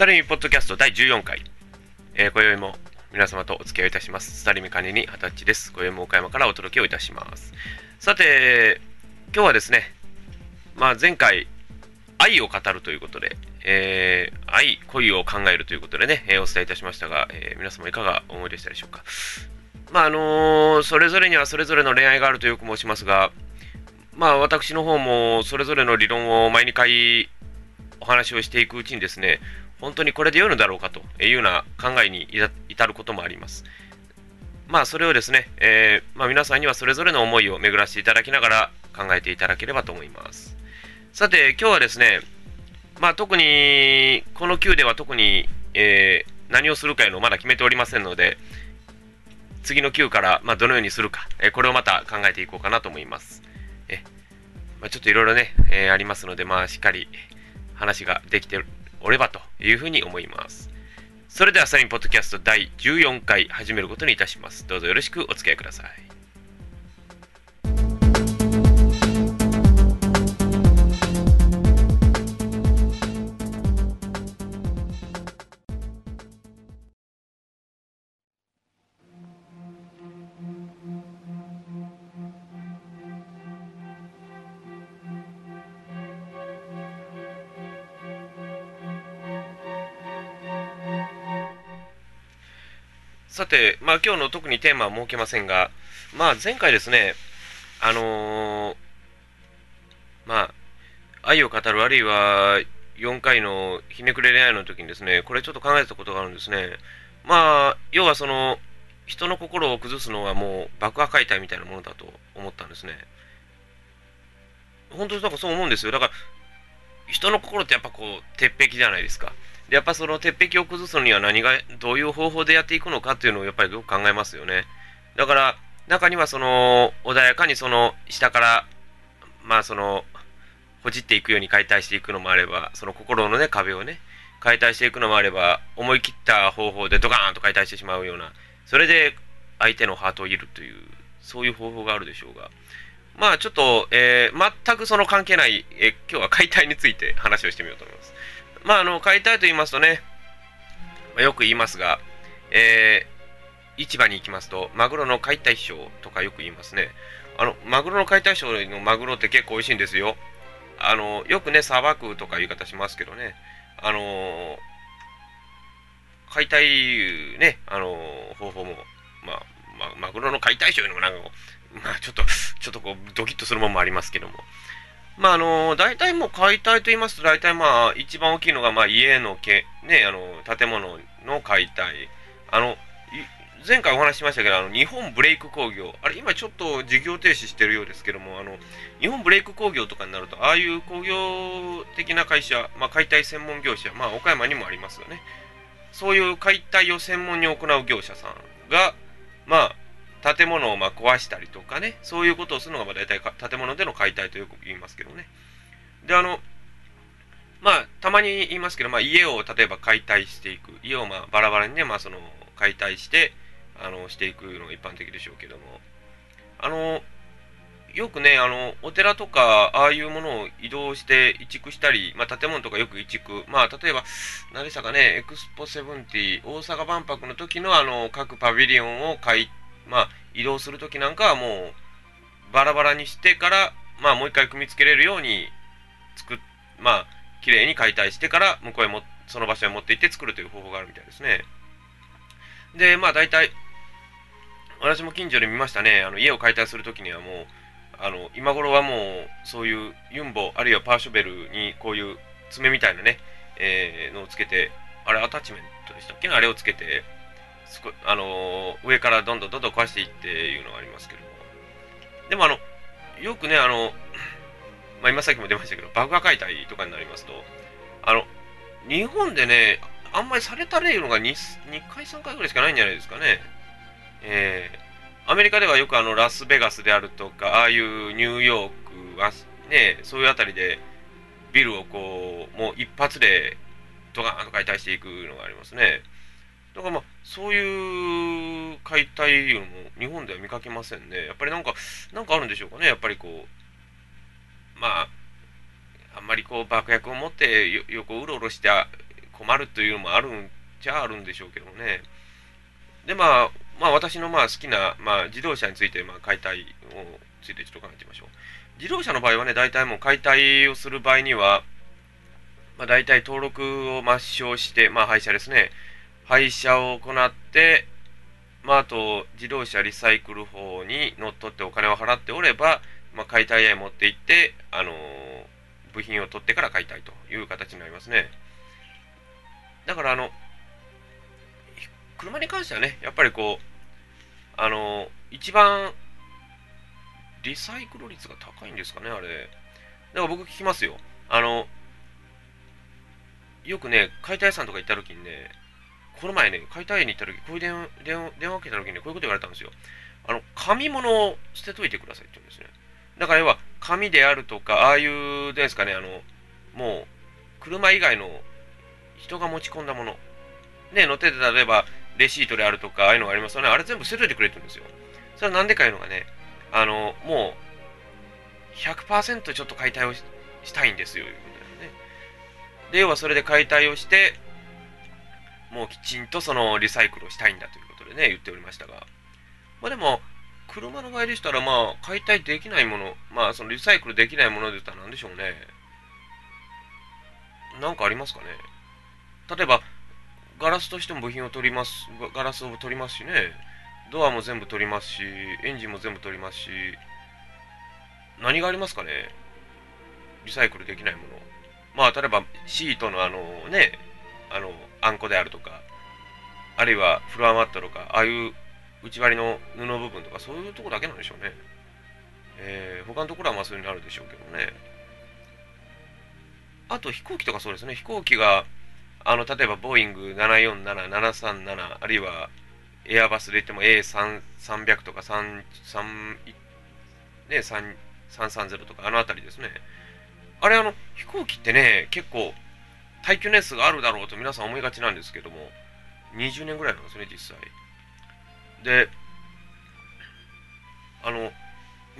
スタルミポッドキャスト第14回、今宵も皆様とお付き合いいたします。スタルミ管理人二十歳です。今宵も岡山からお届けをいたします。さて今日はですね、前回愛を語るということで、恋を考えるということでね、お伝えいたしましたが、皆様いかがお思いでしたでしょうか。それぞれにはそれぞれの恋愛があるとよく申しますが、私の方もそれぞれの理論を毎回お話をしていくうちにですね、本当にこれで良いのだろうかというような考えに至ることもあります。それをですね、皆さんにはそれぞれの思いを巡らせていただきながら考えていただければと思います。さて今日はですね、特にこの級では特に、何をするかいうのをまだ決めておりませんので、次の級から、どのようにするか、これをまた考えていこうかなと思います。ちょっといろいろね、ありますので、しっかり話ができておればというふうに思います。それではスタルミポッドキャスト第14回始めることにいたします。どうぞよろしくお付き合いください。さて、今日の特にテーマは設けませんが、前回ですね、愛を語る、あるいは4回のひねくれ恋愛の時にですね、これちょっと考えたことがあるんですね。要はその人の心を崩すのはもう爆破解体みたいなものだと思ったんですね。本当になんかそう思うんですよ。だから人の心ってやっぱこう鉄壁じゃないですか。やっぱその鉄壁を崩すのには何がどういう方法でやっていくのかっていうのをやっぱりよく考えますよね。だから中にはその穏やかにその下からそのほじっていくように解体していくのもあれば、その心のね壁をね解体していくのもあれば、思い切った方法でドカーンと解体してしまうような、それで相手のハートを射るという、そういう方法があるでしょうが、ちょっと、全くその関係ない、今日は解体について話をしてみようと思います。解体と言いますとね、よく言いますが、市場に行きますとマグロの解体ショーとかよく言いますね。マグロの解体ショーのマグロって結構美味しいんですよ。よくねさばくとか言い方しますけどね、解体ね、方法も、マグロの解体ショーよりもなんかちょっとこうドキッとするものもありますけども、大体もう解体と言いますと、大体一番大きいのが家の建物の解体。前回お話ししましたけど、日本ブレイク工業、あれ今ちょっと事業停止してるようですけども、日本ブレイク工業とかになると、ああいう工業的な会社、解体専門業者、岡山にもありますよね。そういう解体を専門に行う業者さんが、建物を壊したりとかね、そういうことをするのが大体建物での解体とよく言いますけどね。で、たまに言いますけど、家を例えば解体していく、家をバラバラにね、その解体してしていくのが一般的でしょうけども、よくねお寺とかああいうものを移動して移築したり、建物とかよく移築、例えば何でしたかね、エクスポ70大阪万博の時の各パビリオンを解体、移動するときなんかはもうバラバラにしてから、もう一回組み付けれるようにきれいに解体してから向こうへその場所へ持って行って作るという方法があるみたいですね。で大体私も近所で見ましたね。家を解体するときにはもう今頃はもうそういうユンボあるいはパワーショベルにこういう爪みたいなね、のをつけて、あれアタッチメントでしたっけ、あれをつけて上からどんどん壊していっていうのがありますけども、でもよくね今さっきも出ましたけど、爆破解体とかになりますと、日本でねあんまりされた例のが 2回3回ぐらいしかないんじゃないですかね。アメリカではよくラスベガスであるとか、ああいうニューヨークはね、そういうあたりでビルをこうもう一発でドカーンと解体していくのがありますね。だからそういう解体も日本では見かけませんね。やっぱりなんかあるんでしょうかね。やっぱりこうあんまりこう爆薬を持って横うろうろして困るというのもあるんちゃあるんでしょうけどね。で、まあ私の好きな、自動車について、解体をついてちょっと考えてみましょう。自動車の場合はね、大体もう解体をする場合には、大体登録を抹消して、廃車ですね。廃車を行って、あと自動車リサイクル法にのっとってお金を払っておれば、解体屋に持って行って、部品を取ってから解体という形になりますね。だから車に関してはね、やっぱり一番リサイクル率が高いんですかね、あれ。だから僕聞きますよ。よくね、解体屋さんとか行った時にね、この前ね、解体屋に行った時、こういう電話をかけた時に、こういうこと言われたんですよ。紙物を捨てといてくださいって言うんですね。だから要は、紙であるとか、ああいうですかね、もう、車以外の人が持ち込んだもの。ね、乗ってて、例えば、レシートであるとか、ああいうのがありますよね。あれ全部捨てといてくれって言うんですよ。それはなんでかいうのがね、もう、100% ちょっと解体を したいんですよ。で、要はそれで解体をして、もうきちんとそのリサイクルをしたいんだということでね、言っておりましたが。でも、車の場合でしたら、解体できないもの、そのリサイクルできないもので言ったら何でしょうね。なんかありますかね。例えば、ガラスとしても部品を取ります、ガラスを取りますしね、ドアも全部取りますし、エンジンも全部取りますし、何がありますかね。リサイクルできないもの。例えばシートのね、あんこであるとか、あるいはフロアマットとか、ああいう内張りの布部分とか、そういうとこだけなんでしょうね。他のところはそういうのあるでしょうけどね。あと飛行機とかそうですね。飛行機が、例えばボーイング747、737、あるいはエアバスで言っても A300 とか330とか、あのあたりですね。あれ、飛行機ってね、結構、耐久年数があるだろうと皆さん思いがちなんですけども、20年ぐらいなんですね、実際。で、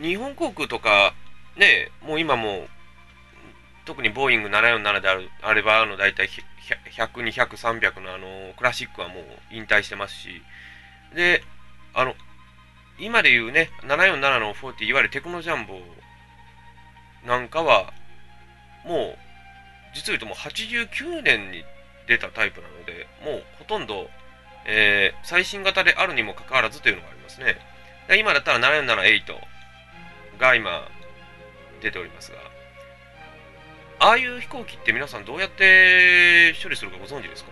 日本航空とか、ね、もう今もう、特にボーイング747であれば、大体100、200、300のクラシックはもう引退してますし、で、今でいうね、747の40、いわゆるテクノジャンボなんかは、もう、実を言うともう89年に出たタイプなので、もうほとんど、最新型であるにもかかわらずというのがありますね。で、今だったら 747-8 が今出ておりますが、ああいう飛行機って皆さんどうやって処理するかご存知ですか？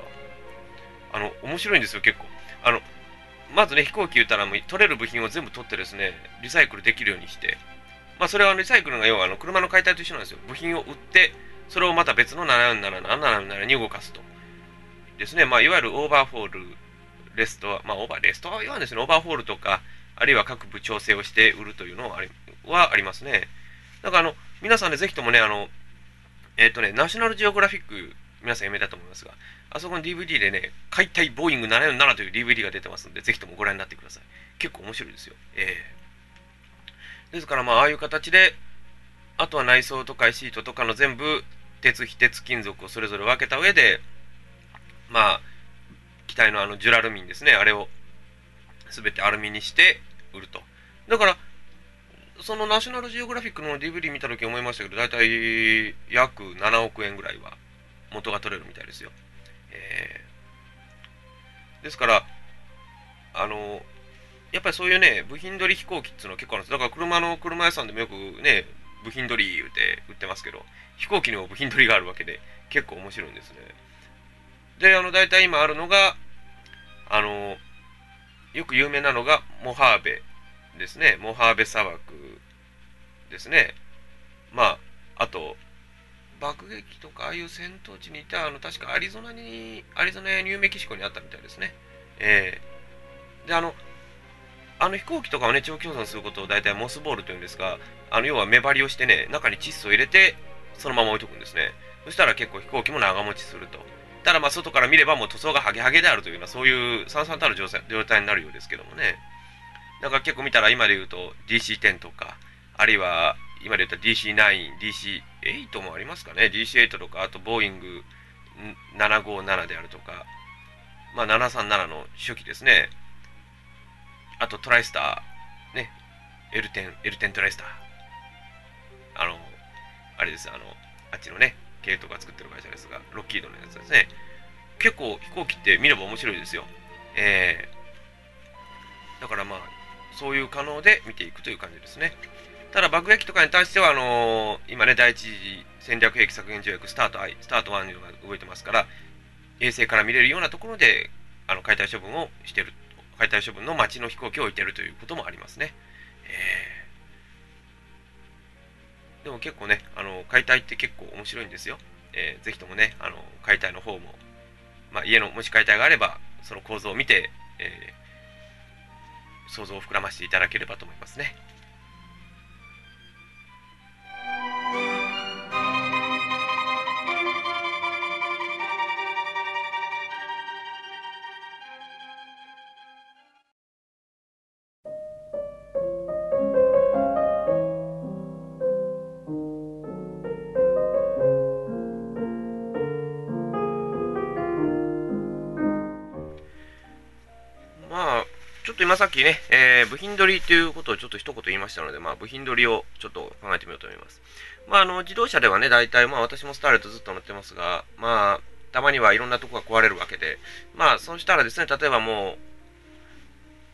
面白いんですよ、結構。まずね、飛行機言ったらもう取れる部品を全部取ってですね、リサイクルできるようにして、それはリサイクルが要は車の解体と一緒なんですよ。部品を売って、それをまた別の747、777に動かすと。ですね。いわゆるオーバーホール、レスト、オーバーレストは言わんですね。オーバーホールとか、あるいは各部調整をして売るというのはありますね。だから皆さんね、ぜひともね、ナショナルジオグラフィック、皆さん有名だと思いますが、あそこの DVD でね、解体ボーイング747という DVD が出てますんで、ぜひともご覧になってください。結構面白いですよ。ですから、ああいう形で、あとは内装とかシートとかの全部、鉄、非鉄、金属をそれぞれ分けた上で、機体のジュラルミンですね、あれを全てアルミにして売ると。だから、そのナショナルジオグラフィックの DVD 見たとき思いましたけど、だいたい約7億円ぐらいは元が取れるみたいですよ。ですから、やっぱりそういうね、部品取り飛行機っていうのは結構あるんです。だから車屋さんでもよくね、部品取り言うて売ってますけど、飛行機にも部品取りがあるわけで、結構面白いんですね。で、大体今あるのが、よく有名なのが、モハーベですね。モハーベ砂漠ですね。あと、爆撃とか、ああいう戦闘地にいた、確かアリゾナやニューメキシコにあったみたいですね。で、飛行機とかをね、長期保存することを大体モスボールというんですが、要は目張りをしてね、中に窒素を入れて、そのまま置いとくんですね。そしたら結構飛行機も長持ちすると。ただ外から見ればもう塗装がハゲハゲであるというような、そういうさんさんたる状態になるようですけどもね。だから結構見たら今で言うと DC-10 とか、あるいは今で言うと DC-9、DC-8 もありますかね。DC-8 とか、あとボーイング757であるとか、まあ、737の初期ですね。あとトライスター、ね、L10、L10 トライスター。あれです、あっちのね、系統が作ってる会社ですが、ロッキードのやつですね。結構飛行機って見れば面白いですよ。だからまあ、そういう可能で見ていくという感じですね。ただ爆撃とかに対しては、今ね、第一次戦略兵器削減条約スタート1、スタート1というのが動いてますから、衛星から見れるようなところで、解体処分をしている、解体処分の街の飛行機を置いているということもありますね。でも結構ね、解体って結構面白いんですよ。ぜひともね、解体の方も、まあ、家のもし解体があれば、その構造を見て、想像を膨らませていただければと思いますね。今さっきね、部品取りということをちょっと一言言いましたので、まあ、部品取りをちょっと考えてみようと思います。まあ、自動車ではね、大体、まあ、私もスターレットずっと乗ってますが、まあ、たまにはいろんなとこが壊れるわけで、まあ、そうしたらですね、例えばもう、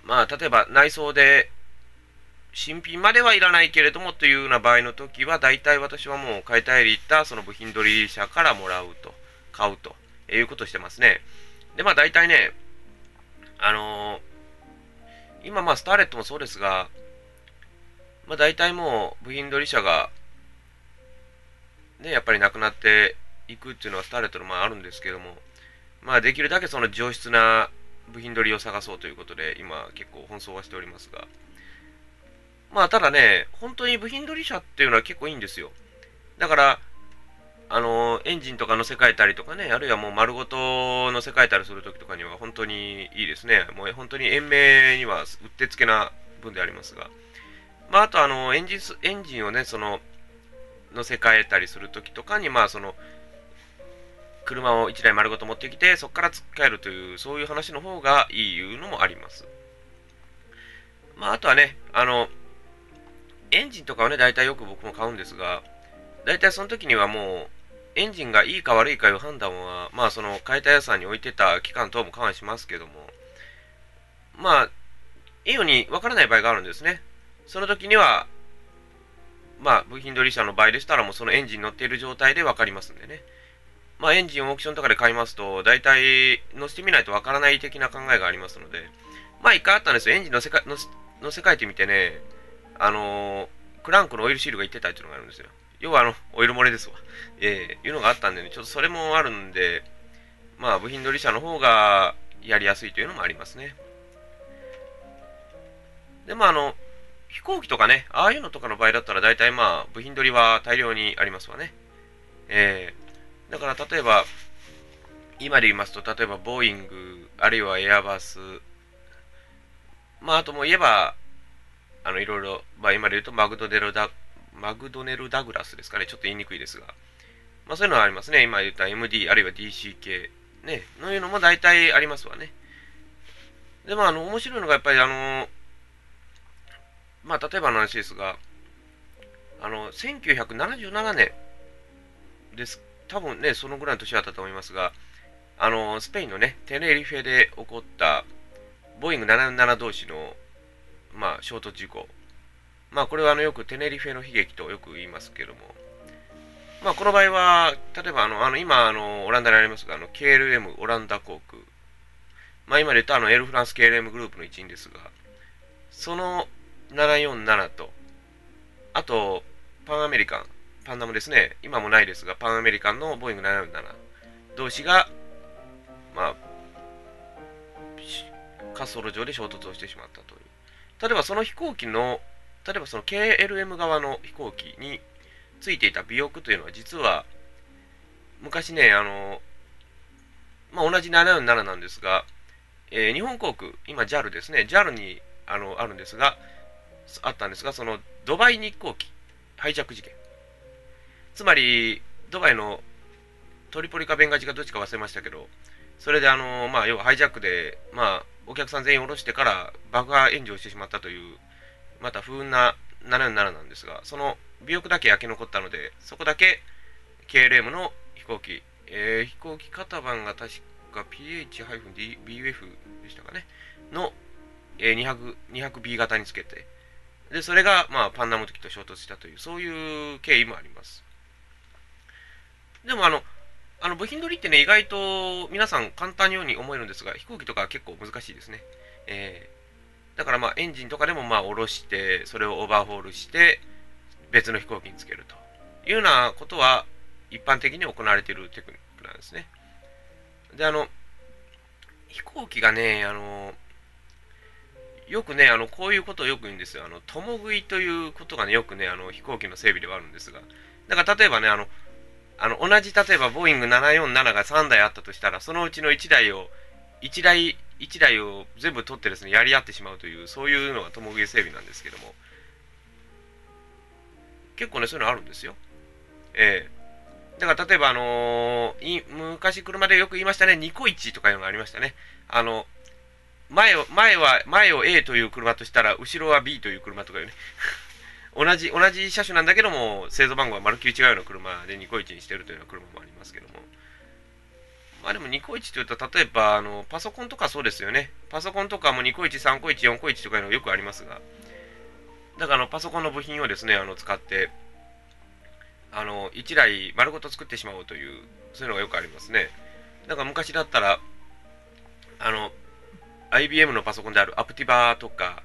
まあ、例えば内装で、新品まではいらないけれどもというような場合の時は、大体私はもう買いたいりった、その部品取り車からもらうと、買うということをしてますね。で、まあ、大体ね、今、まあ、スターレットもそうですが、まあ、大体もう部品取り車が、ね、やっぱりなくなっていくっていうのはスターレットのまああるんですけども、まあ、できるだけその上質な部品取りを探そうということで、今、結構奔走はしておりますが、まあ、ただね、本当に部品取り車っていうのは結構いいんですよ。だから、エンジンとか乗せ替えたりとかね、あるいはもう丸ごと乗せ替えたりするときとかには本当にいいですね。もう本当に延命にはうってつけな分でありますが。まあ、あとエンジンをね、乗せ替えたりするときとかに、まあ、車を1台丸ごと持ってきて、そこから突っかえるという、そういう話の方がいいいうのもあります。まあ、あとはね、エンジンとかをね、大体よく僕も買うんですが、大体その時にはもう、エンジンがいいか悪いかいう判断は、まあその解体屋さんに置いてた期間等も関与しますけども、まあ、いいようにわからない場合があるんですね。その時には、まあ部品取り車の場合でしたらもうそのエンジン乗っている状態でわかりますんでね。まあエンジンをオークションとかで買いますと、大体乗せてみないとわからない的な考えがありますので、まあ一回あったんですよ。エンジン乗せ替えてみてね、クランクのオイルシールがいってたっていうのがあるんですよ。要はオイル漏れですわ。いうのがあったんでね、ちょっとそれもあるんで、まあ、部品取り車の方がやりやすいというのもありますね。で、まあ、飛行機とかね、ああいうのとかの場合だったら、大体まあ、部品取りは大量にありますわね。だから、例えば、今で言いますと、例えば、ボーイング、あるいはエアバス、まあ、あとも言えば、いろいろ、まあ、今で言うと、マクドネル・ダグラスですかね、ちょっと言いにくいですが、まあ、そういうのはありますね。今言った MD あるいは DC 系、ね、のいうのも大体ありますわね。で、まあ、面白いのがやっぱりまあ、例えばの話ですが、1977年です。多分ね、そのぐらいの年だったと思いますが、スペインのね、テネリフェで起こった、ボーイング747同士の、まあ、衝突事故。まあこれはよくテネリフェの悲劇とよく言いますけども、まあこの場合は、例えば今オランダにありますが、KLM オランダ航空、まあ今で言うとエルフランス KLM グループの一員ですが、その747と、あとパンアメリカン、パンナムですね、今もないですが、パンアメリカンのボーイング747同士が、まあ、滑走路上で衝突をしてしまったという。例えばその飛行機の例えばその KLM 側の飛行機についていた尾翼というのは実は昔ね、まあ、同じ747なんですが、日本航空、今 JAL ですね、JAL にあったんですが、そのドバイ日航機、ハイジャック事件。つまり、ドバイのトリポリかベンガジかどっちか忘れましたけど、それでまあ要はハイジャックで、まあ、お客さん全員降ろしてから爆破炎上してしまったという、また不運な747なんですが、その尾翼だけ焼け残ったので、そこだけ KLM の飛行機、飛行機型番が確か PH-DBF でしたかね、の 200B 型につけて、でそれが、まあ、パンナム機と衝突したという、そういう経緯もあります。でもあの部品取りってね、意外と皆さん簡単にように思えるんですが、飛行機とか結構難しいですね。だからまあエンジンとかでもまあ下ろして、それをオーバーホールして、別の飛行機につけるというようなことは一般的に行われているテクニックなんですね。で、飛行機がね、よくね、こういうことをよく言うんですよ。共食いということがね、よくね、飛行機の整備ではあるんですが、だから例えばね、同じ例えばボーイング747が3台あったとしたら、そのうちの1台を全部取ってですね、やり合ってしまうという、そういうのが共食い整備なんですけども、結構ね、そういうのあるんですよ。だから例えば昔車でよく言いましたね、ニコイチとかいうのがありましたね。前を A という車としたら、後ろは B という車とかいうね。同じ車種なんだけども、製造番号が丸9違うような車でニコイチにしてるというような車もありますけども。まあでもニコイチというと、例えばパソコンとかそうですよね。パソコンとかもニコイチ、3コイチ、4コイチとかいうのがよくありますが、だからパソコンの部品をですね、使って、1台丸ごと作ってしまおうという、そういうのがよくありますね。だから昔だったら、IBM のパソコンであるアプティバーとか、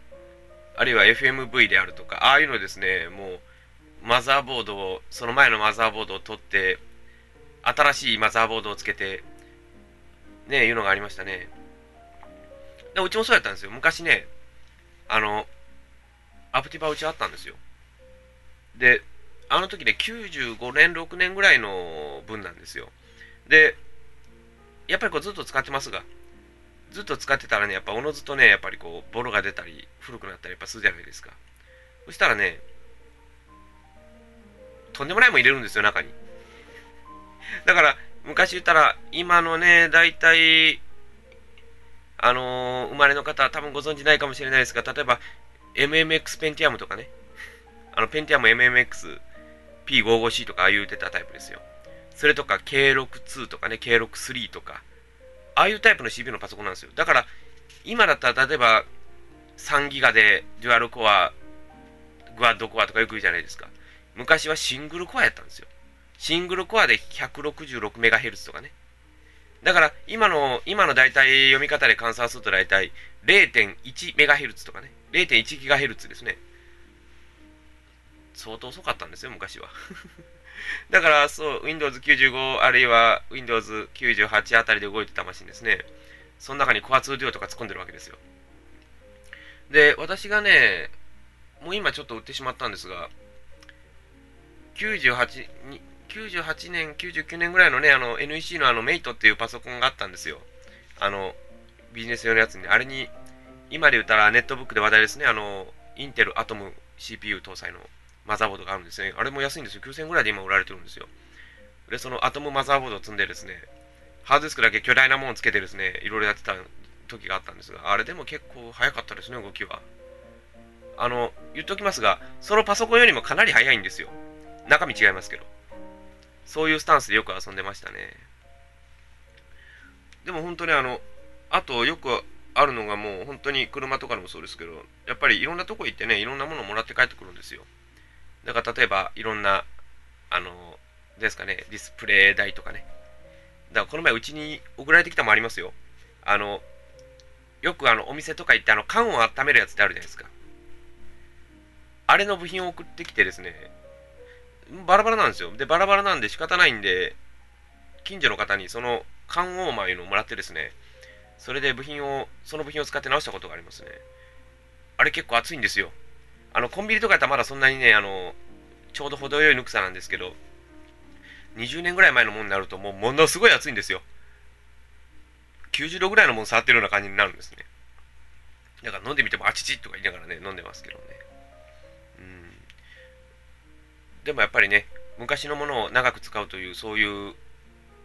あるいは FMV であるとか、ああいうのですね、もう、マザーボードを、その前のマザーボードを取って、新しいマザーボードをつけて、ね、いうのがありましたね。で、うちもそうやったんですよ。昔ね、アプティバーうちあったんですよ。で、あの時ね、95年、6年ぐらいの分なんですよ。で、やっぱりこうずっと使ってますが、ずっと使ってたらね、やっぱおのずとね、やっぱりこうボロが出たり古くなったりやっぱするじゃないですか。そしたらね、とんでもないもん入れるんですよ、中に。だから昔言ったら、今のね、大体生まれの方は多分ご存じないかもしれないですが、例えば MMX Pentium とかね、Pentium MMX P55C とか言うてたタイプですよ。それとか K6-2 とかね、K6-3 とか、ああいうタイプの CPU のパソコンなんですよ。だから、今だったら例えば3ギガでデュアルコア、グワッドコアとかよく言うじゃないですか。昔はシングルコアやったんですよ。シングルコアで 166MHz とかね。だから、今の大体読み方で換算すると大体 0.1MHz とかね。0.1GHz ですね。相当遅かったんですよ、昔は。だから、そう、Windows 95あるいは Windows 98あたりで動いてたマシンですね。その中に Core2D とか突っ込んでるわけですよ。で、私がね、もう今ちょっと売ってしまったんですが、98年、99年ぐらいのね、NEC のMate っていうパソコンがあったんですよ。ビジネス用のやつに、あれに、今で言ったらネットブックで話題ですね、インテルアトム CPU 搭載のマザーボードがあるんですね。あれも安いんですよ。9000円ぐらいで今売られてるんですよ。で、そのアトムマザーボードを積んでですね、ハードディスクだけ巨大なものをつけてですね、いろいろやってた時があったんですが、あれでも結構早かったですね、動きは。言っておきますが、そのパソコンよりもかなり早いんですよ。中身違いますけど。そういうスタンスでよく遊んでましたね。でも本当にあとよくあるのがもう本当に車とかでもそうですけど、やっぱりいろんなとこ行ってね、いろんなものをもらって帰ってくるんですよ。だから例えばいろんなですかね、ディスプレイ台とかね。だからこの前うちに送られてきたもありますよ。よくお店とか行って缶を温めるやつってあるじゃないですか。あれの部品を送ってきてですね、バラバラなんですよ。で、バラバラなんで仕方ないんで、近所の方にその缶ウォーマーいうのをもらってですね、それでその部品を使って直したことがありますね。あれ結構熱いんですよ。コンビニとかやったらまだそんなにね、ちょうど程よいぬくさなんですけど、20年ぐらい前のものになるともうものすごい熱いんですよ。90度ぐらいのもの触ってるような感じになるんですね。だから飲んでみてもあちちとか言いながらね、飲んでますけどね。でもやっぱりね、昔のものを長く使うという、そういう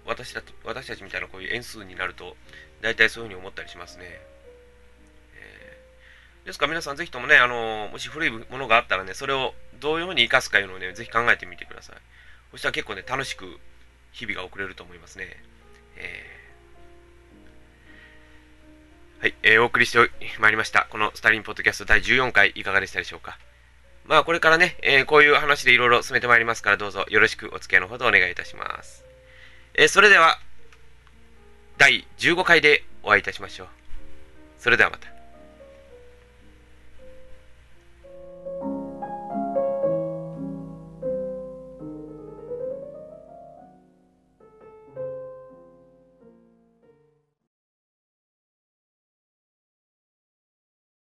私たちみたいなこういう円数になると、大体そういうふうに思ったりしますね。ですから皆さん、ぜひともね、もし古いものがあったらね、それをどういうふうに生かすかいうのをね、ぜひ考えてみてください。そしたら結構ね、楽しく日々が送れると思いますね。はい、お送りしてまいりました。このスターリンポッドキャスト第14回、いかがでしたでしょうか。まあ、これからね、こういう話でいろいろ進めてまいりますから、どうぞよろしくお付き合いのほどお願いいたします。それでは、第15回でお会いいたしましょう。それではまた。